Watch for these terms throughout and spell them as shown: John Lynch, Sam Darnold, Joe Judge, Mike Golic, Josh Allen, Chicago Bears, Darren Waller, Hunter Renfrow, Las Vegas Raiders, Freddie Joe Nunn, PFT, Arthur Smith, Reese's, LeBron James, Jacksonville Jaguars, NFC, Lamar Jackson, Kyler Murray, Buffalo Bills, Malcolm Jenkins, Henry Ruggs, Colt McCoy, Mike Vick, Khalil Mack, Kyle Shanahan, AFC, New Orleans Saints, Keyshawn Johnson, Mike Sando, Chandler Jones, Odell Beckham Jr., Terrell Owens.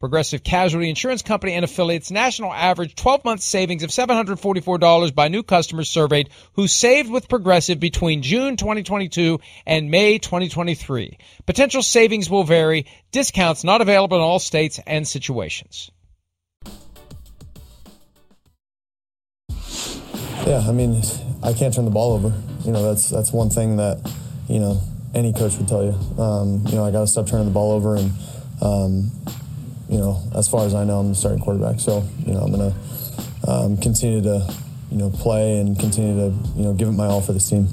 Progressive Casualty Insurance Company and Affiliates. National average 12-month savings of $744 by new customers surveyed who saved with Progressive between June 2022 and May 2023. Potential savings will vary. Discounts not available in all states and situations. Yeah, I mean, I can't turn the ball over. You know, that's one thing that, you know, any coach would tell you. You know, I got to stop turning the ball over and, you know, as far as I know, I'm the starting quarterback. So, you know, I'm going to continue to, you know, play and continue to, you know, give it my all for this team.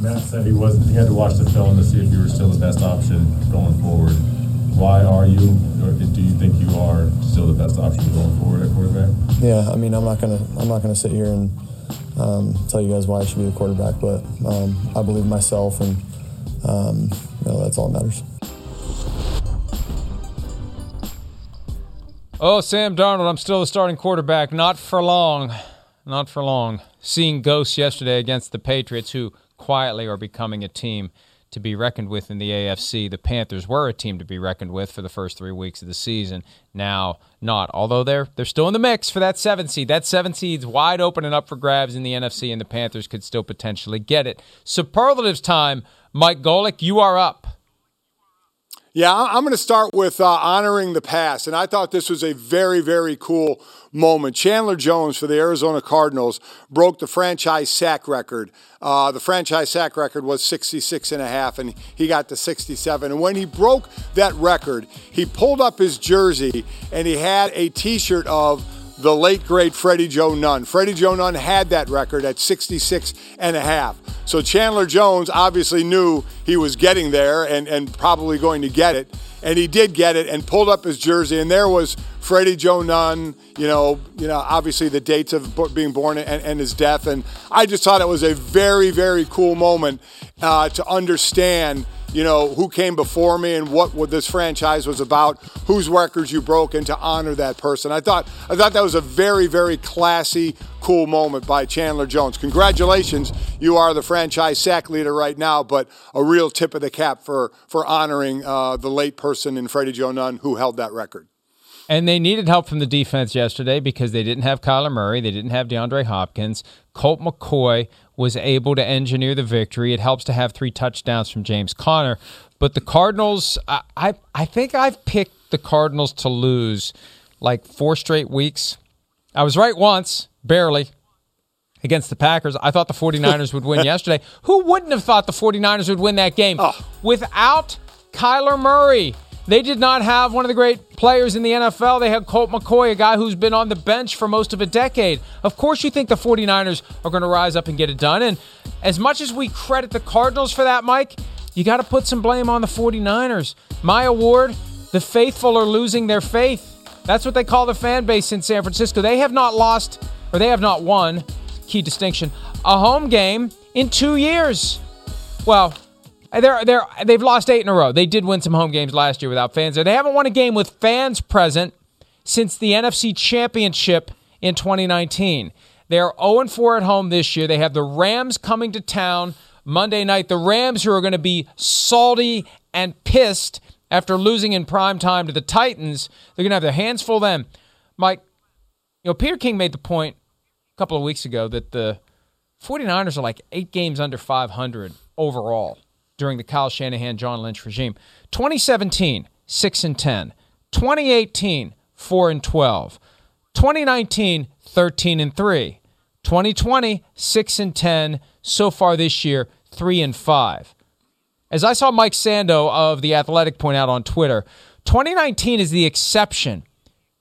Matt said he had to watch the film to see if you were still the best option going forward. Why are you, or do you think you are still the best option going forward at quarterback? Yeah, I mean, I'm not gonna sit here and tell you guys why I should be the quarterback, but I believe in myself, and you know, that's all that matters. Oh, Sam Darnold, I'm still the starting quarterback. Not for long. Not for long. Seeing ghosts yesterday against the Patriots, who quietly are becoming a team to be reckoned with in the AFC. The Panthers were a team to be reckoned with for the first 3 weeks of the season. Now, not. Although they're still in the mix for that 7 seed. That 7 seed's wide open and up for grabs in the NFC, and the Panthers could still potentially get it. Superlatives time. Mike Golic, you are up. Yeah, I'm going to start with honoring the past, and I thought this was a very, very cool moment. Chandler Jones for the Arizona Cardinals broke the franchise sack record. The franchise sack record was 66.5, and he got to 67. And when he broke that record, he pulled up his jersey, and he had a T-shirt of the late, great Freddie Joe Nunn. Freddie Joe Nunn had that record at 66.5. So Chandler Jones obviously knew he was getting there and probably going to get it. And he did get it and pulled up his jersey. And there was Freddie Joe Nunn, you know, obviously the dates of being born and his death. And I just thought it was a very, very cool moment to understand, you know, who came before me and what this franchise was about, whose records you broke, and to honor that person. I thought that was a very, very classy, cool moment by Chandler Jones. Congratulations, you are the franchise sack leader right now, but a real tip of the cap for honoring the late person in Freddie Joe Nunn who held that record. And they needed help from the defense yesterday because they didn't have Kyler Murray. They didn't have DeAndre Hopkins. Colt McCoy was able to engineer the victory. It helps to have 3 touchdowns from James Conner. But the Cardinals, I think I've picked the Cardinals to lose like 4 straight weeks. I was right once, barely, against the Packers. I thought the 49ers would win yesterday. Who wouldn't have thought the 49ers would win that game? Oh. Without Kyler Murray. They did not have one of the great players in the NFL. They had Colt McCoy, a guy who's been on the bench for most of a decade. Of course you think the 49ers are going to rise up and get it done. And as much as we credit the Cardinals for that, Mike, you got to put some blame on the 49ers. My award, the faithful are losing their faith. That's what they call the fan base in San Francisco. They have not lost, or they have not won, key distinction, a home game in 2 years. Well, They've lost 8 in a row. They did win some home games last year without fans there. They haven't won a game with fans present since the NFC Championship in 2019. They're 0-4 at home this year. They have the Rams coming to town Monday night. The Rams, who are going to be salty and pissed after losing in prime time to the Titans. They're going to have their hands full then. Mike, you know, Peter King made the point a couple of weeks ago that the 49ers are like 8 games under 500 overall during the Kyle Shanahan, John Lynch regime. 2017, 6-10. 2018, 4-12. 2019, 13-3. 2020, 6-10. So far this year, 3-5. As I saw Mike Sando of The Athletic point out on Twitter, 2019 is the exception.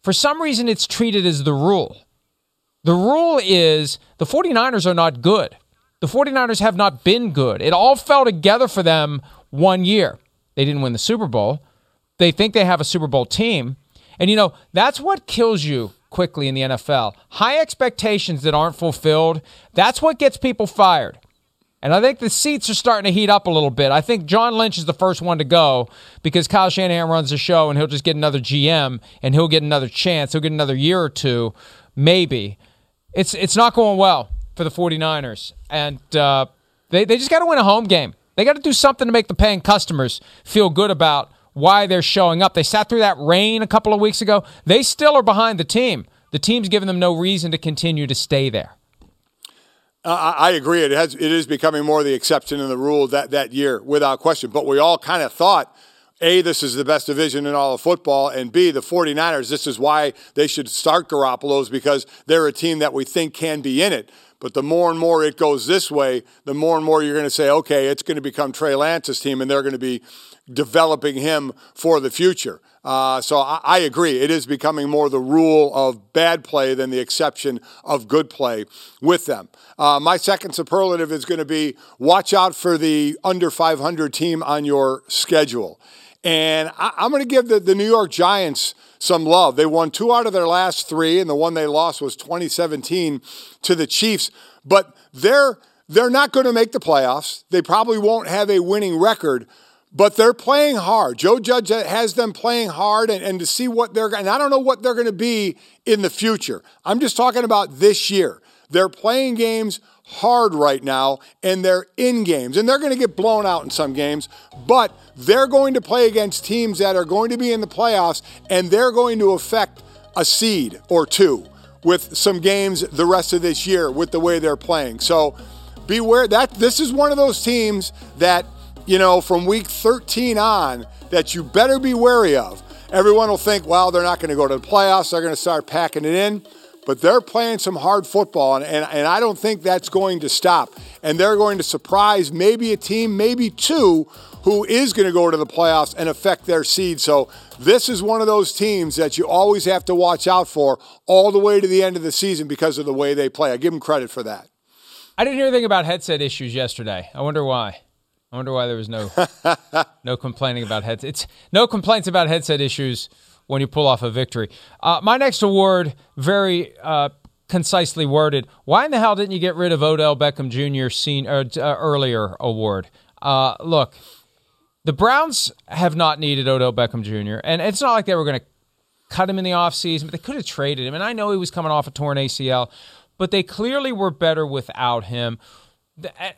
For some reason, it's treated as the rule. The rule is the 49ers are not good. The 49ers have not been good. It all fell together for them one year. They didn't win the Super Bowl. They think they have a Super Bowl team. And, you know, that's what kills you quickly in the NFL. High expectations that aren't fulfilled, that's what gets people fired. And I think the seats are starting to heat up a little bit. I think John Lynch is the first one to go because Kyle Shanahan runs the show and he'll just get another GM and he'll get another chance. He'll get another year or two, maybe. It's not going well for the 49ers. And they just got to win a home game. They got to do something to make the paying customers feel good about why they're showing up. They sat through that rain a couple of weeks ago. They still are behind the team. The team's giving them no reason to continue to stay there. I agree. It is becoming more the exception than the rule that year, without question. But we all kind of thought, A, this is the best division in all of football, and B, the 49ers, this is why they should start Garoppolo's, because they're a team that we think can be in it. But the more and more it goes this way, the more and more you're going to say, okay, it's going to become Trey Lance's team, and they're going to be developing him for the future. So I agree. It is becoming more the rule of bad play than the exception of good play with them. My second superlative is going to be watch out for the under 500 team on your schedule. And I'm going to give the New York Giants some love. They won 2 out of their last 3, and the one they lost was 2017 to the Chiefs. But they're not going to make the playoffs. They probably won't have a winning record, but they're playing hard. Joe Judge has them playing hard, and to see what they're – and I don't know what they're going to be in the future. I'm just talking about this year. They're playing games hard right now, and they're in games, and they're going to get blown out in some games, but they're going to play against teams that are going to be in the playoffs, and they're going to affect a seed or two with some games the rest of this year with the way they're playing. So beware that this is one of those teams that, you know, from week 13 on, that you better be wary of. Everyone will think, well, they're not going to go to the playoffs, they're going to start packing it in. But they're playing some hard football, and I don't think that's going to stop. And they're going to surprise maybe a team, maybe two, who is going to go to the playoffs and affect their seed. So this is one of those teams that you always have to watch out for all the way to the end of the season because of the way they play. I give them credit for that. I didn't hear anything about headset issues yesterday. I wonder why. I wonder why there was no complaining about headsets. No complaints about headset issues when you pull off a victory. My next award, very concisely worded. Why in the hell didn't you get rid of Odell Beckham Jr. earlier award? Look, the Browns have not needed Odell Beckham Jr., and it's not like they were going to cut him in the offseason, but they could have traded him, and I know he was coming off a torn ACL, but they clearly were better without him.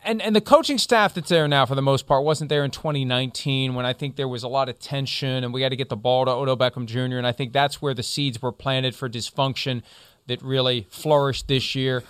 And the coaching staff that's there now, for the most part, wasn't there in 2019 when I think there was a lot of tension and we had to get the ball to Odell Beckham Jr., and I think that's where the seeds were planted for dysfunction that really flourished this year.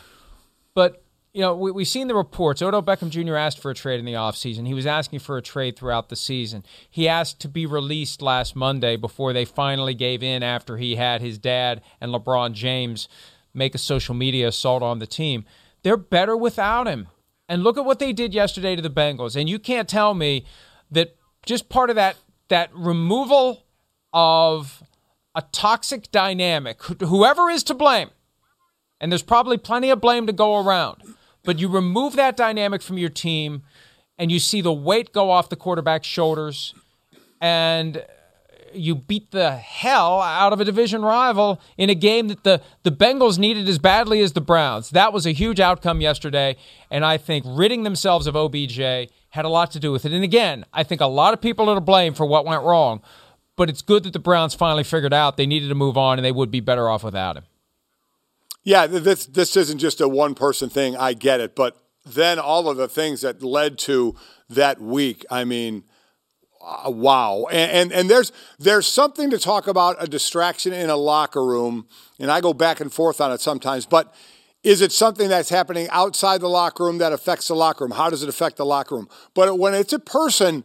But, you know, we've seen the reports. Odell Beckham Jr. asked for a trade in the offseason. He was asking for a trade throughout the season. He asked to be released last Monday before they finally gave in after he had his dad and LeBron James make a social media assault on the team. They're better without him. And look at what they did yesterday to the Bengals. And you can't tell me that just part of that removal of a toxic dynamic, whoever is to blame, and there's probably plenty of blame to go around, but you remove that dynamic from your team and you see the weight go off the quarterback's shoulders and you beat the hell out of a division rival in a game that the Bengals needed as badly as the Browns. That was a huge outcome yesterday, and I think ridding themselves of OBJ had a lot to do with it. And again, I think a lot of people are to blame for what went wrong, but it's good that the Browns finally figured out they needed to move on and they would be better off without him. Yeah, this isn't just a one-person thing. I get it. But then all of the things that led to that week, I mean – wow. And there's something to talk about, a distraction in a locker room, and I go back and forth on it sometimes, but Is it something that's happening outside the locker room that affects the locker room? How does it affect the locker room? But when it's a person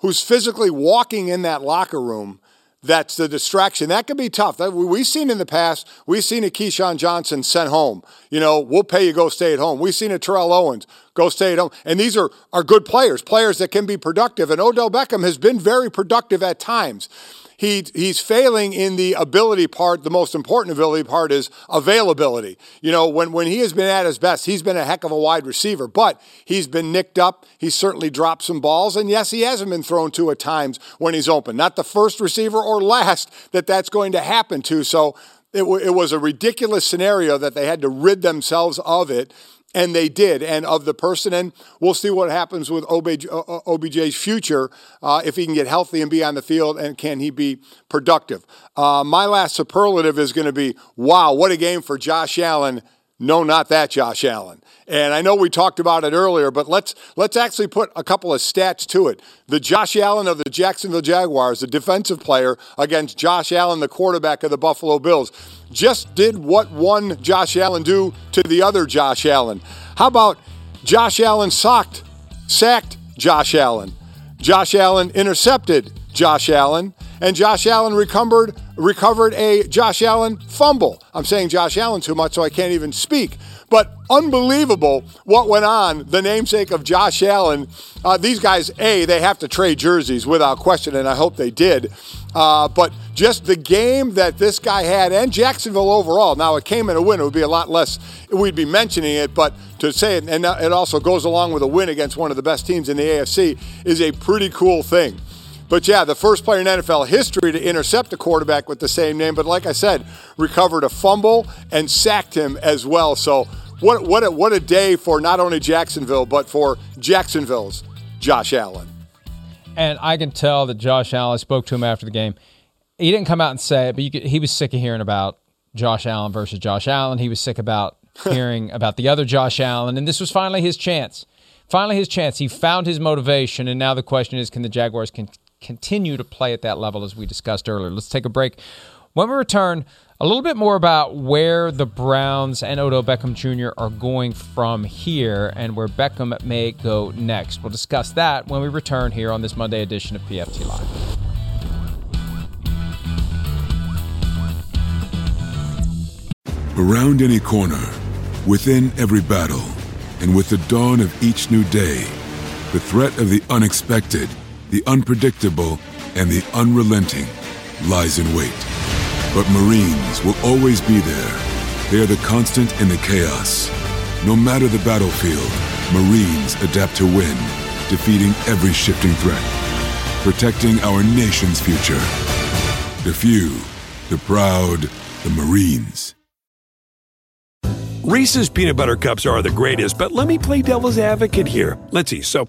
who's physically walking in that locker room, that's the distraction. That can be tough. We've seen in the past, we've seen a Keyshawn Johnson sent home. You know, we'll pay you, go stay at home. We've seen a Terrell Owens go stay at home. And these are good players, players that can be productive. And Odell Beckham has been very productive at times. He's failing in the ability part. The most important ability part is availability. You know, when he has been at his best, he's been a heck of a wide receiver, but he's been nicked up. He's certainly dropped some balls, and yes, he hasn't been thrown to at times when he's open. Not the first receiver or last that's going to happen to, so it was a ridiculous scenario that they had to rid themselves of it, and they did, and of the person. And we'll see what happens with OBJ's future if he can get healthy and be on the field, and can he be productive. My last superlative is going to be, wow, what a game for Josh Allen. No, not that Josh Allen. And I know we talked about it earlier, but let's actually put a couple of stats to it. The Josh Allen of the Jacksonville Jaguars, the defensive player, against Josh Allen, the quarterback of the Buffalo Bills. Just did what one Josh Allen do to the other Josh Allen. How about Josh Allen sacked Josh Allen. Josh Allen intercepted Josh Allen. And Josh Allen recovered a Josh Allen fumble. I'm saying Josh Allen too much, so I can't even speak. But unbelievable what went on, the namesake of Josh Allen. These guys, they have to trade jerseys without question, and I hope they did. But just the game that this guy had, and Jacksonville overall. Now, it came in a win. It would be a lot less, we'd be mentioning it, but to say it, and it also goes along with a win against one of the best teams in the AFC, is a pretty cool thing. But yeah, the first player in NFL history to intercept a quarterback with the same name, but like I said, recovered a fumble and sacked him as well. So what a day for not only Jacksonville, but for Jacksonville's Josh Allen. And I can tell that Josh Allen, I spoke to him after the game. He didn't come out and say it, but he was sick of hearing about Josh Allen versus Josh Allen. He was sick about hearing about the other Josh Allen, and this was finally his chance. Finally his chance. He found his motivation, and now the question is, can the Jaguars continue to play at that level, as we discussed earlier? Let's take a break. When we return, a little bit more about where the Browns and Odell Beckham Jr. are going from here and where Beckham may go next. We'll discuss that when we return here on this Monday edition of PFT Live. Around any corner, within every battle, and with the dawn of each new day, the threat of the unexpected, the unpredictable, and the unrelenting lies in wait. But Marines will always be there. They are the constant in the chaos. No matter the battlefield, Marines adapt to win, defeating every shifting threat, protecting our nation's future. The few, the proud, the Marines. Reese's Peanut Butter Cups are the greatest, but let me play devil's advocate here. Let's see. So,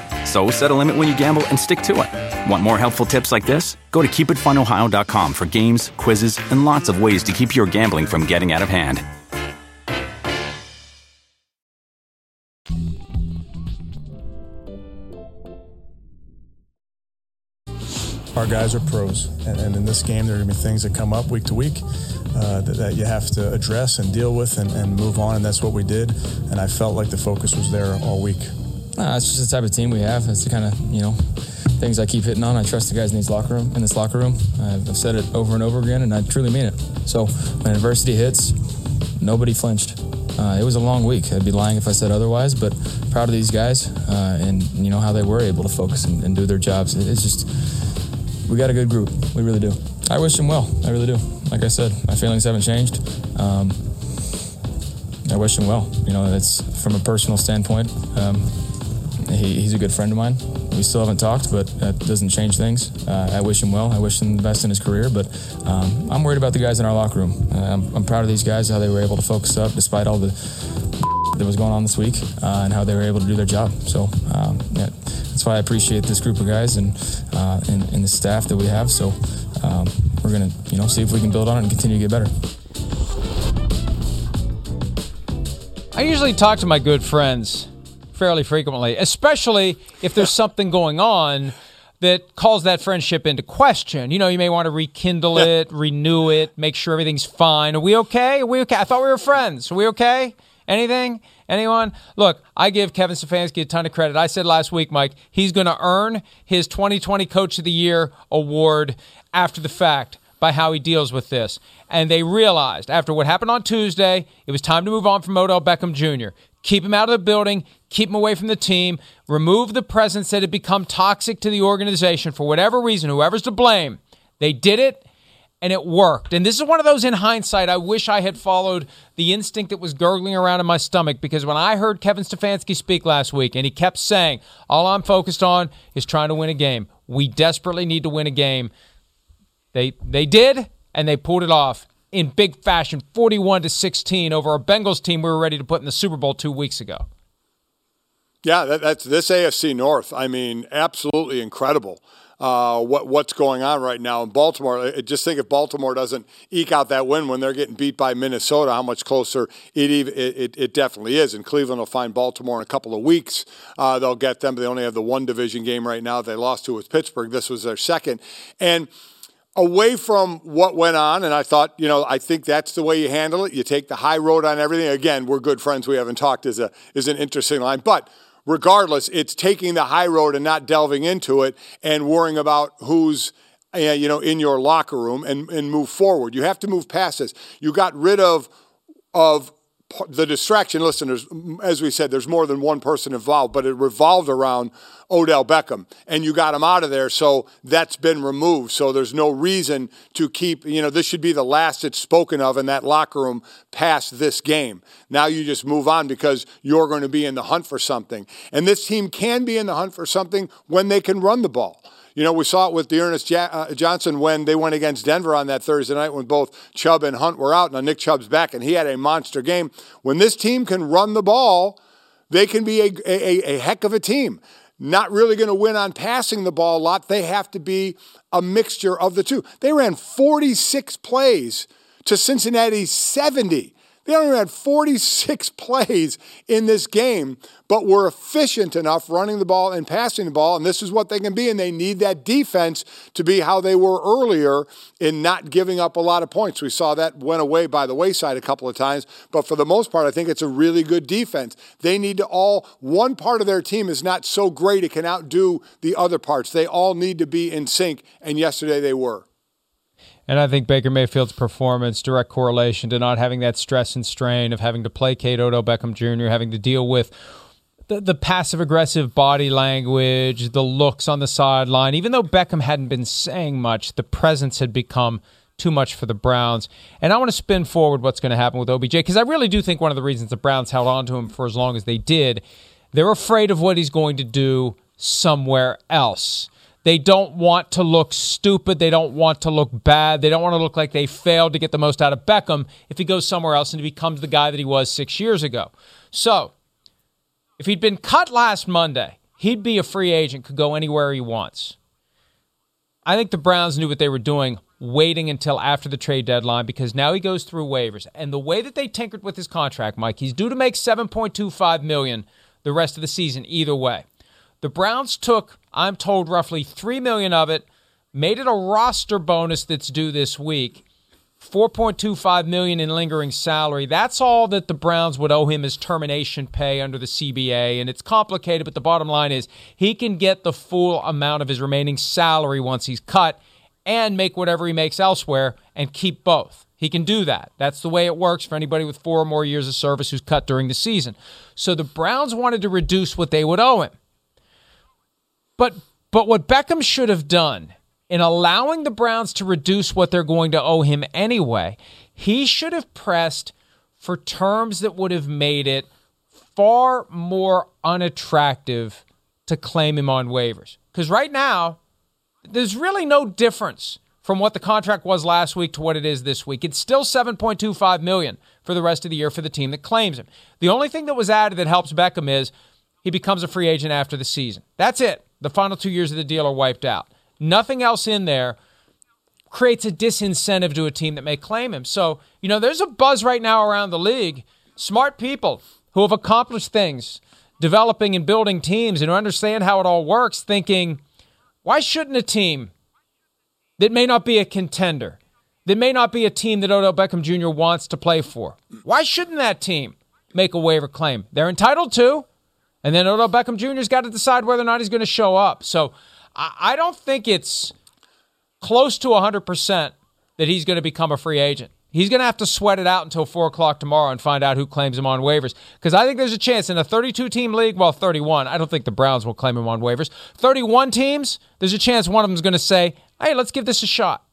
So set a limit when you gamble and stick to it. Want more helpful tips like this? Go to keepitfunohio.com for games, quizzes, and lots of ways to keep your gambling from getting out of hand. Our guys are pros, and in this game there are going to be things that come up week to week that you have to address and deal with and move on, and that's what we did, and I felt like the focus was there all week. It's just the type of team we have. It's the kind of, things I keep hitting on. I trust the guys in this locker room. I've said it over and over again, and I truly mean it. So when adversity hits, nobody flinched. It was a long week. I'd be lying if I said otherwise, but proud of these guys and, how they were able to focus and do their jobs. It's just, we got a good group. We really do. I wish them well. I really do. Like I said, my feelings haven't changed. I wish them well. That's from a personal standpoint. He's a good friend of mine. We still haven't talked, but that doesn't change things. I wish him well. I wish him the best in his career, but I'm worried about the guys in our locker room. I'm proud of these guys, how they were able to focus up despite all the that was going on this week and how they were able to do their job. So yeah, that's why I appreciate this group of guys and the staff that we have. So we're gonna see if we can build on it and continue to get better. I usually talk to my good friends fairly frequently, especially if there's something going on that calls that friendship into question. You know, you may want to rekindle it, renew it, make sure everything's fine. Are we okay? Are we okay? I thought we were friends. Are we okay? Anything? Anyone? Look, I give Kevin Stefanski a ton of credit. I said last week, Mike, he's going to earn his 2020 Coach of the Year award after the fact by how he deals with this. And they realized after what happened on Tuesday, it was time to move on from Odell Beckham Jr. Keep him out of the building, keep him away from the team, remove the presence that had become toxic to the organization for whatever reason, whoever's to blame. They did it, and it worked. And this is one of those, in hindsight, I wish I had followed the instinct that was gurgling around in my stomach, because when I heard Kevin Stefanski speak last week, and he kept saying, all I'm focused on is trying to win a game. We desperately need to win a game. They did, and they pulled it off in big fashion, 41-16 over a Bengals team we were ready to put in the Super Bowl 2 weeks ago. Yeah, that's this AFC North. I mean, absolutely incredible what's going on right now in Baltimore. Just think if Baltimore doesn't eke out that win when they're getting beat by Minnesota, how much closer it definitely is. And Cleveland will find Baltimore in a couple of weeks. They'll get them, but they only have the one division game right now. They lost to with Pittsburgh. This was their second. And away from what went on, and I thought, I think that's the way you handle it. You take the high road on everything. Again, we're good friends. We haven't talked is an interesting line. But regardless, it's taking the high road and not delving into it and worrying about who's in your locker room and move forward. You have to move past this. You got rid of the distraction. Listeners, as we said, there's more than one person involved, but it revolved around Odell Beckham, and you got him out of there, so that's been removed. So there's no reason to keep, this should be the last it's spoken of in that locker room past this game. Now you just move on because you're going to be in the hunt for something. And this team can be in the hunt for something when they can run the ball. We saw it with the Ernest Johnson when they went against Denver on that Thursday night when both Chubb and Hunt were out. Now Nick Chubb's back, and he had a monster game. When this team can run the ball, they can be a heck of a team. Not really going to win on passing the ball a lot. They have to be a mixture of the two. They ran 46 plays to Cincinnati's 70. They only ran 46 plays in this game, but were efficient enough running the ball and passing the ball, and this is what they can be, and they need that defense to be how they were earlier in not giving up a lot of points. We saw that went away by the wayside a couple of times, but for the most part, I think it's a really good defense. They need to one part of their team is not so great it can outdo the other parts. They all need to be in sync, and yesterday they were. And I think Baker Mayfield's performance, direct correlation to not having that stress and strain of having to placate Odell Beckham Jr., having to deal with the passive-aggressive body language, the looks on the sideline. Even though Beckham hadn't been saying much, the presence had become too much for the Browns. And I want to spin forward what's going to happen with OBJ, because I really do think one of the reasons the Browns held on to him for as long as they did, they're afraid of what he's going to do somewhere else. They don't want to look stupid. They don't want to look bad. They don't want to look like they failed to get the most out of Beckham if he goes somewhere else and he becomes the guy that he was 6 years ago. So if he'd been cut last Monday, he'd be a free agent, could go anywhere he wants. I think the Browns knew what they were doing, waiting until after the trade deadline, because now he goes through waivers. And the way that they tinkered with his contract, Mike, he's due to make $7.25 million the rest of the season either way. The Browns took, I'm told, roughly $3 million of it, made it a roster bonus that's due this week, $4.25 million in lingering salary. That's all that the Browns would owe him as termination pay under the CBA, and it's complicated, but the bottom line is he can get the full amount of his remaining salary once he's cut and make whatever he makes elsewhere and keep both. He can do that. That's the way it works for anybody with 4 or more years of service who's cut during the season. So the Browns wanted to reduce what they would owe him. But what Beckham should have done in allowing the Browns to reduce what they're going to owe him anyway, he should have pressed for terms that would have made it far more unattractive to claim him on waivers. Because right now, there's really no difference from what the contract was last week to what it is this week. It's still $7.25 million for the rest of the year for the team that claims him. The only thing that was added that helps Beckham is he becomes a free agent after the season. That's it. The final 2 years of the deal are wiped out. Nothing else in there creates a disincentive to a team that may claim him. So, you know, there's a buzz right now around the league. Smart people who have accomplished things, developing and building teams and understand how it all works, thinking, why shouldn't a team that may not be a contender, that may not be a team that Odell Beckham Jr. wants to play for, why shouldn't that team make a waiver claim? They're entitled to, and then Odell Beckham Jr.'s got to decide whether or not he's going to show up. So I don't think it's close to 100% that he's going to become a free agent. He's going to have to sweat it out until 4 o'clock tomorrow and find out who claims him on waivers. Because I think there's a chance in a 32-team league, well, 31, I don't think the Browns will claim him on waivers. 31 teams, there's a chance one of them's going to say, hey, let's give this a shot.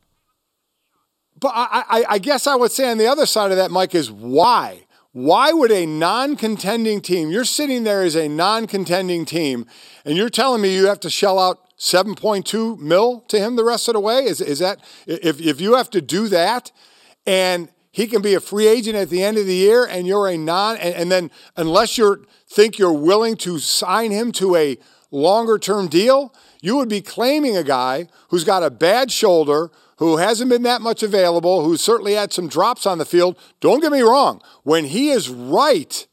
But I guess I would say on the other side of that, Mike, is why? Why would a non-contending team, you're sitting there as a non-contending team, and you're telling me you have to shell out $7.2 million to him the rest of the way? Is that, if you have to do that, and he can be a free agent at the end of the year, and you're a and then unless you think you're willing to sign him to a longer-term deal, you would be claiming a guy who's got a bad shoulder, who hasn't been that much available, who's certainly had some drops on the field. Don't get me wrong. When he is right,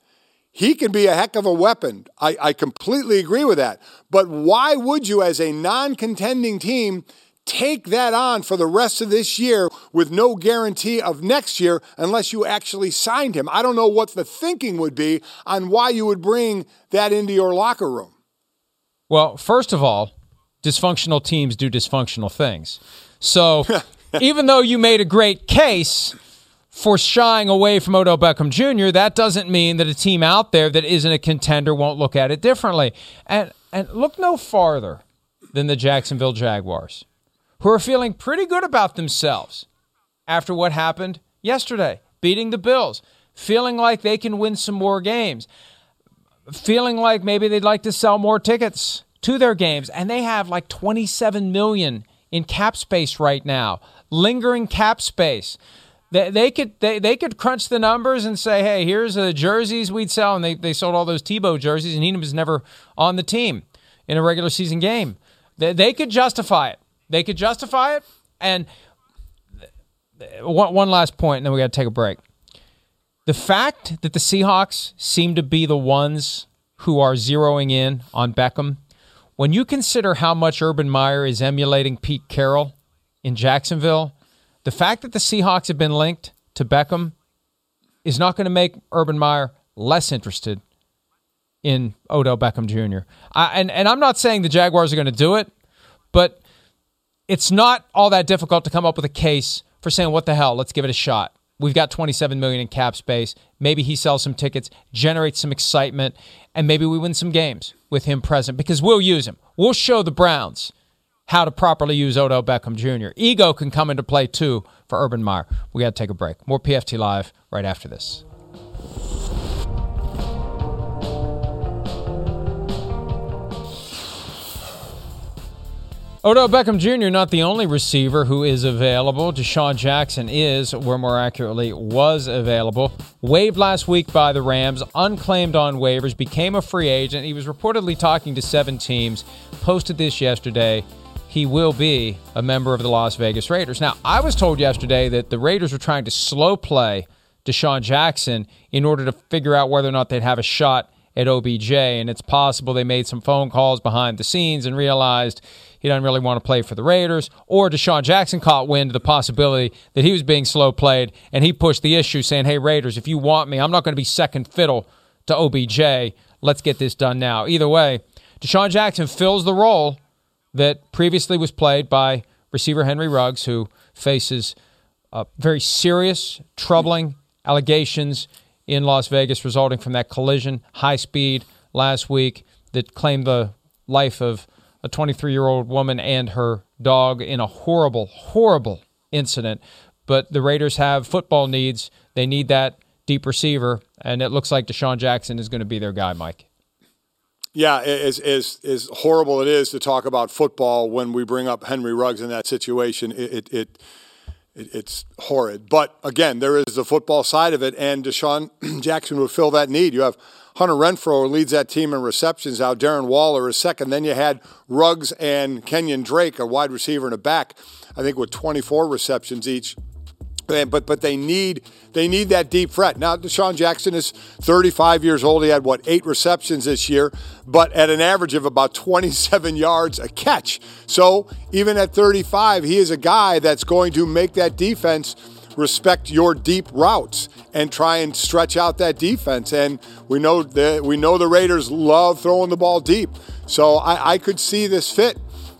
he can be a heck of a weapon. I completely agree with that. But why would you, as a non-contending team, take that on for the rest of this year with no guarantee of next year unless you actually signed him? I don't know what the thinking would be on why you would bring that into your locker room. Well, first of all, dysfunctional teams do dysfunctional things. So even though you made a great case for shying away from Odell Beckham Jr., that doesn't mean that a team out there that isn't a contender won't look at it differently. And look no farther than the Jacksonville Jaguars, who are feeling pretty good about themselves after what happened yesterday, beating the Bills, feeling like they can win some more games, feeling like maybe they'd like to sell more tickets to their games, and they have like $27 million in cap space right now, lingering cap space. They could crunch the numbers and say, hey, here's the jerseys we'd sell, and they sold all those Tebow jerseys, and Needham is never on the team in a regular season game. They could justify it. They could justify it. And one last point, and then we got to take a break. The fact that the Seahawks seem to be the ones who are zeroing in on Beckham, when you consider how much Urban Meyer is emulating Pete Carroll in Jacksonville, the fact that the Seahawks have been linked to Beckham is not going to make Urban Meyer less interested in Odell Beckham Jr. And I'm not saying the Jaguars are going to do it, but it's not all that difficult to come up with a case for saying, what the hell, let's give it a shot. We've got $27 million in cap space. Maybe he sells some tickets, generates some excitement, and maybe we win some games with him present because we'll use him. We'll show the Browns how to properly use Odell Beckham Jr. Ego can come into play, too, for Urban Meyer. We got to take a break. More PFT Live right after this. Odell Beckham Jr., not the only receiver who is available. DeSean Jackson is, or more accurately, was available. Waived last week by the Rams, unclaimed on waivers, became a free agent. He was reportedly talking to 7 teams. Posted this yesterday. He will be a member of the Las Vegas Raiders. Now, I was told yesterday that the Raiders were trying to slow play DeSean Jackson in order to figure out whether or not they'd have a shot at OBJ, and it's possible they made some phone calls behind the scenes and realized he doesn't really want to play for the Raiders, or DeSean Jackson caught wind of the possibility that he was being slow played, and he pushed the issue saying, hey, Raiders, if you want me, I'm not going to be second fiddle to OBJ. Let's get this done now. Either way, DeSean Jackson fills the role that previously was played by receiver Henry Ruggs, who faces very serious, troubling allegations in Las Vegas resulting from that collision, high speed, last week that claimed the life of a 23-year-old woman and her dog in a horrible, horrible incident. But the Raiders have football needs. They need that deep receiver, and it looks like DeSean Jackson is going to be their guy, Mike. Yeah, as horrible it is to talk about football when we bring up Henry Ruggs in that situation, it's horrid. But again, there is the football side of it, and DeSean Jackson would fill that need. You have Hunter Renfrow leads that team in receptions now. Darren Waller is second. Then you had Ruggs and Kenyon Drake, a wide receiver and a back, I think with 24 receptions each. But they need that deep threat. Now, DeSean Jackson is 35 years old. He had, 8 receptions this year, but at an average of about 27 yards a catch. So even at 35, he is a guy that's going to make that defense respect your deep routes and try and stretch out that defense. And we know the Raiders love throwing the ball deep. So I could see this fit.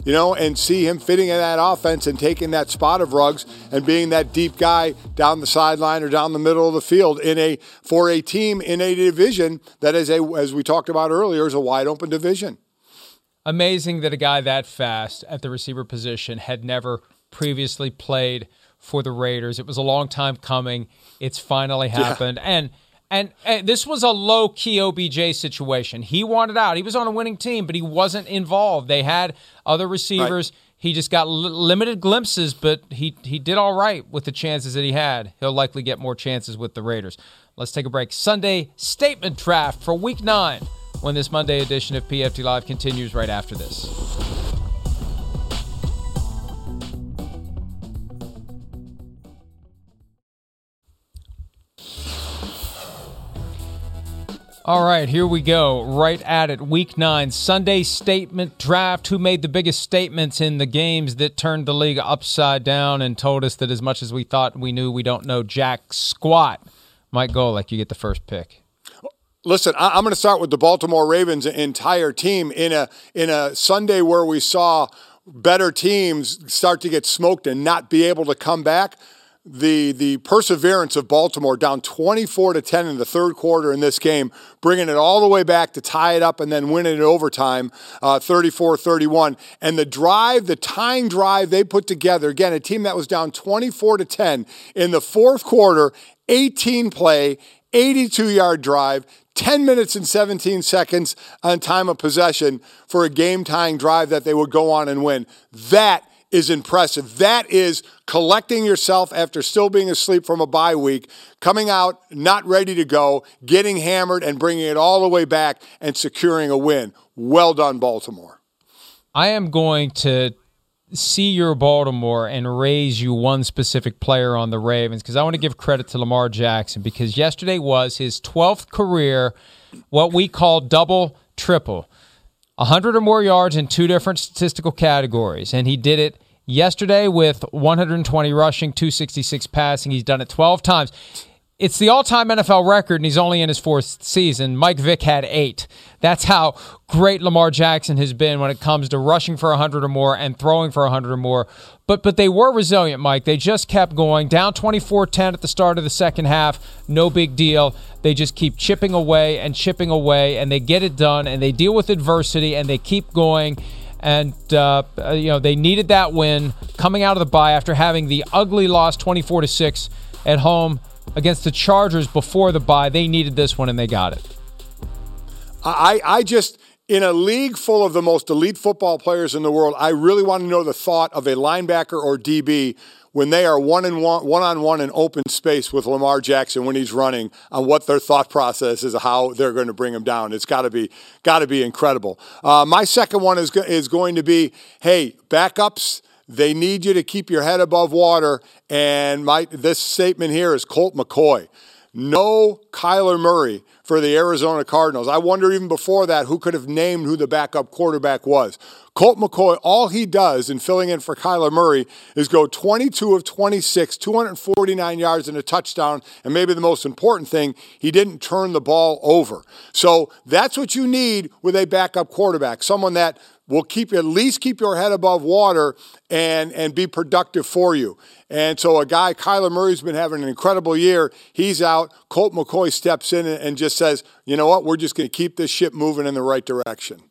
And see him fitting in that offense and taking that spot of Ruggs and being that deep guy down the sideline or down the middle of the field for a team in a division that is, as we talked about earlier, is a wide open division. Amazing that a guy that fast at the receiver position had never previously played for the Raiders. It was a long time coming. It's finally happened. Yeah. And this was a low-key OBJ situation. He wanted out. He was on a winning team, but he wasn't involved. They had other receivers. Right. He just got limited glimpses, but he did all right with the chances that he had. He'll likely get more chances with the Raiders. Let's take a break. Sunday statement draft for Week 9 when this Monday edition of PFT Live continues right after this. All right, here we go. Right at it. Week 9, Sunday statement draft. Who made the biggest statements in the games that turned the league upside down and told us that as much as we thought we knew, we don't know jack squat? Mike Golick, you get the first pick. Listen, I'm going to start with the Baltimore Ravens entire team in a Sunday where we saw better teams start to get smoked and not be able to come back. The perseverance of Baltimore down 24-10 in the third quarter in this game, bringing it all the way back to tie it up and then win it in overtime, 34-31. And the tying drive they put together, again, a team that was down 24-10 in the fourth quarter, 18-play, 82-yard drive, 10 minutes and 17 seconds on time of possession for a game-tying drive that they would go on and win. That is impressive. That is collecting yourself after still being asleep from a bye week, coming out not ready to go, getting hammered, and bringing it all the way back and securing a win. Well done, Baltimore. I am going to see your Baltimore and raise you one specific player on the Ravens because I want to give credit to Lamar Jackson because yesterday was his 12th career, what we call double-triple. 100 or more yards in 2 different statistical categories, and he did it yesterday with 120 rushing, 266 passing. He's done it 12 times. It's the all-time NFL record, and he's only in his 4th season. Mike Vick had 8. That's how great Lamar Jackson has been when it comes to rushing for 100 or more and throwing for 100 or more. But they were resilient, Mike. They just kept going. Down 24-10 at the start of the second half. No big deal. They just keep chipping away, and they get it done, and they deal with adversity, and they keep going. And, they needed that win coming out of the bye after having the ugly loss 24-6 at home against the Chargers before the bye. They needed this one, and they got it. I just, in a league full of the most elite football players in the world, I really want to know the thought of a linebacker or DB when they are one-on-one in open space with Lamar Jackson when he's running, on what their thought process is, how they're going to bring him down. It's got to be incredible. My second one is going to be, hey, backups, they need you to keep your head above water. And this statement here is Colt McCoy. No Kyler Murray for the Arizona Cardinals. I wonder even before that who could have named who the backup quarterback was. Colt McCoy, all he does in filling in for Kyler Murray is go 22 of 26, 249 yards and a touchdown, and maybe the most important thing, he didn't turn the ball over. So that's what you need with a backup quarterback, someone that will at least keep your head above water and be productive for you. And so a guy, Kyler Murray's been having an incredible year. He's out. Colt McCoy steps in and just says, you know what, we're just going to keep this ship moving in the right direction.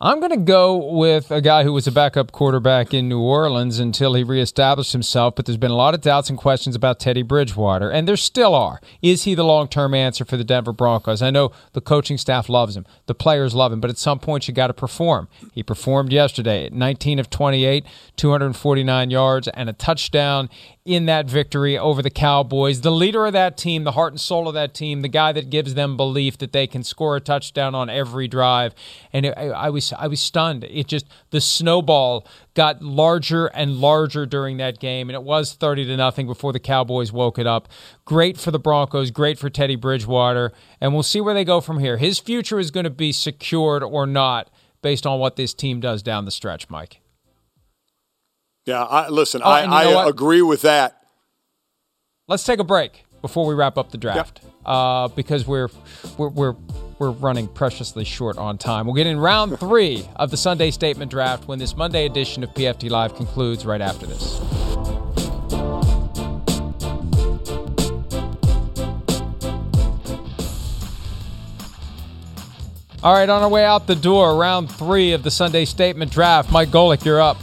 I'm going to go with a guy who was a backup quarterback in New Orleans until he reestablished himself, but there's been a lot of doubts and questions about Teddy Bridgewater, and there still are. Is he the long-term answer for the Denver Broncos? I know the coaching staff loves him. The players love him, but at some point you got to perform. He performed yesterday at 19 of 28, 249 yards, and a touchdown in that victory over the Cowboys. The leader of that team, the heart and soul of that team, the guy that gives them belief that they can score a touchdown on every drive, and I was stunned. It just, the snowball got larger and larger during that game, and it was 30-0 before the Cowboys woke it up. Great for the Broncos, great for Teddy Bridgewater, and we'll see where they go from here. His future is going to be secured or not based on what this team does down the stretch, Mike. Yeah, I agree with that. Let's take a break before we wrap up the draft, because we're running preciously short on time. We'll get in round 3 of the Sunday Statement Draft when this Monday edition of PFT Live concludes right after this. All right, on our way out the door, round 3 of the Sunday Statement Draft. Mike Golick, you're up.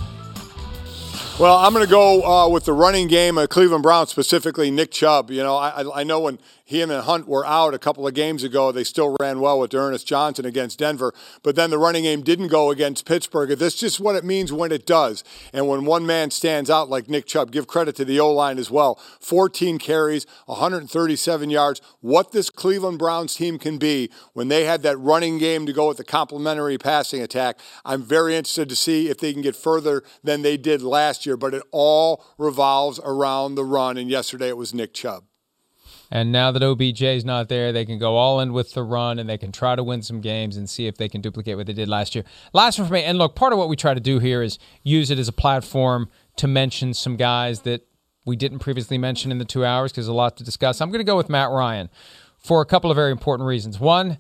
Well, I'm going to go with the running game of Cleveland Browns, specifically Nick Chubb. You know, I know when him and Hunt were out a couple of games ago, they still ran well with Ernest Johnson against Denver, but then the running game didn't go against Pittsburgh. That's just what it means when it does. And when one man stands out like Nick Chubb, give credit to the O-line as well. 14 carries, 137 yards. What this Cleveland Browns team can be when they had that running game to go with the complementary passing attack. I'm very interested to see if they can get further than they did last year, but it all revolves around the run, and yesterday it was Nick Chubb. And now that OBJ's not there, they can go all in with the run, and they can try to win some games and see if they can duplicate what they did last year. Last one for me, and look, part of what we try to do here is use it as a platform to mention some guys that we didn't previously mention in the 2 hours because there's a lot to discuss. I'm going to go with Matt Ryan for a couple of very important reasons. One,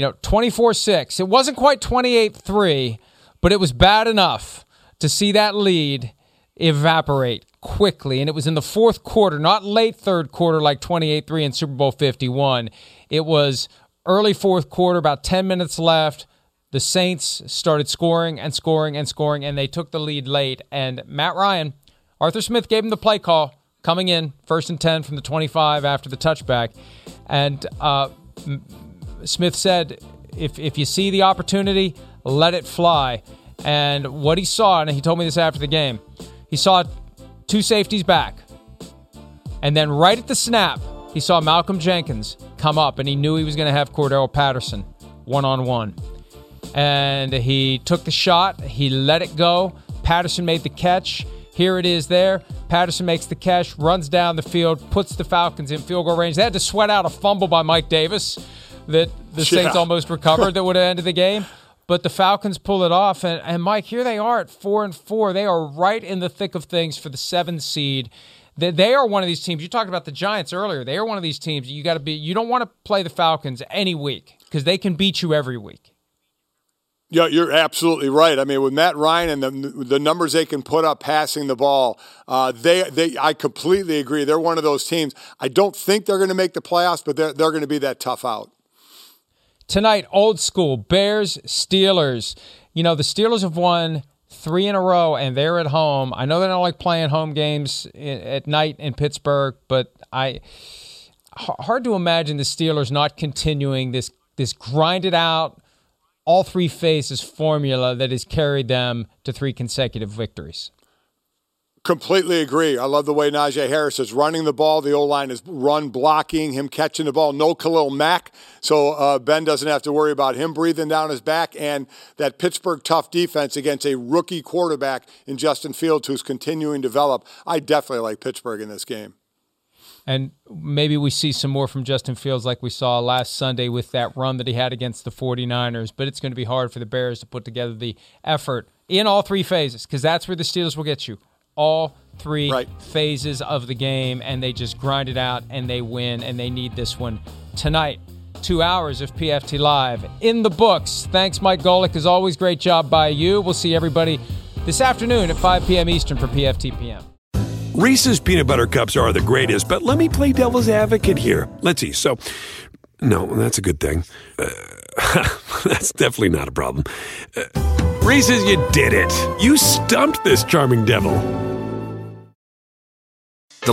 24-6. It wasn't quite 28-3, but it was bad enough to see that lead evaporate quickly, and it was in the fourth quarter, not late third quarter like 28-3 in Super Bowl 51. It was early fourth quarter, about 10 minutes left. The Saints started scoring, and they took the lead late, and Matt Ryan, Arthur Smith gave him the play call coming in, 1st and 10 from the 25 after the touchback, and Smith said, if you see the opportunity, let it fly. And what he saw, and he told me this after the game, he saw 2 safeties back. And then right at the snap, he saw Malcolm Jenkins come up, and he knew he was going to have Cordell Patterson one-on-one. And he took the shot. He let it go. Patterson made the catch. Here it is there. Patterson makes the catch, runs down the field, puts the Falcons in field goal range. They had to sweat out a fumble by Mike Davis that the Saints almost recovered that would have ended the game. But the Falcons pull it off, and Mike, here they are at 4-4. They are right in the thick of things for the 7 seed. They are one of these teams. You talked about the Giants earlier. They are one of these teams. You don't want to play the Falcons any week because they can beat you every week. Yeah, you're absolutely right. I mean, with Matt Ryan and the numbers they can put up passing the ball, I completely agree. They're one of those teams. I don't think they're going to make the playoffs, but they're going to be that tough out. Tonight, old school, Bears, Steelers. The Steelers have won 3 in a row, and they're at home. I know they don't like playing home games at night in Pittsburgh, but hard to imagine the Steelers not continuing this grinded out, all 3 phases formula that has carried them to 3 consecutive victories. Completely agree. I love the way Najee Harris is running the ball. The O-line is run blocking, him catching the ball. No Khalil Mack, so Ben doesn't have to worry about him breathing down his back. And that Pittsburgh tough defense against a rookie quarterback in Justin Fields, who's continuing to develop. I definitely like Pittsburgh in this game. And maybe we see some more from Justin Fields like we saw last Sunday with that run that he had against the 49ers. But it's going to be hard for the Bears to put together the effort in all 3 phases, because that's where the Steelers will get you. All 3 phases of the game, and they just grind it out, and they win, and they need this one tonight. 2 hours of PFT Live in the books. Thanks, Mike Golick. As always, great job by you. We'll see everybody this afternoon at 5 p.m. Eastern for PFT PM. Reese's Peanut Butter Cups are the greatest, but let me play devil's advocate here. Let's see. So, no, that's a good thing. That's definitely not a problem. Reese's, you did it. You stumped this charming devil. The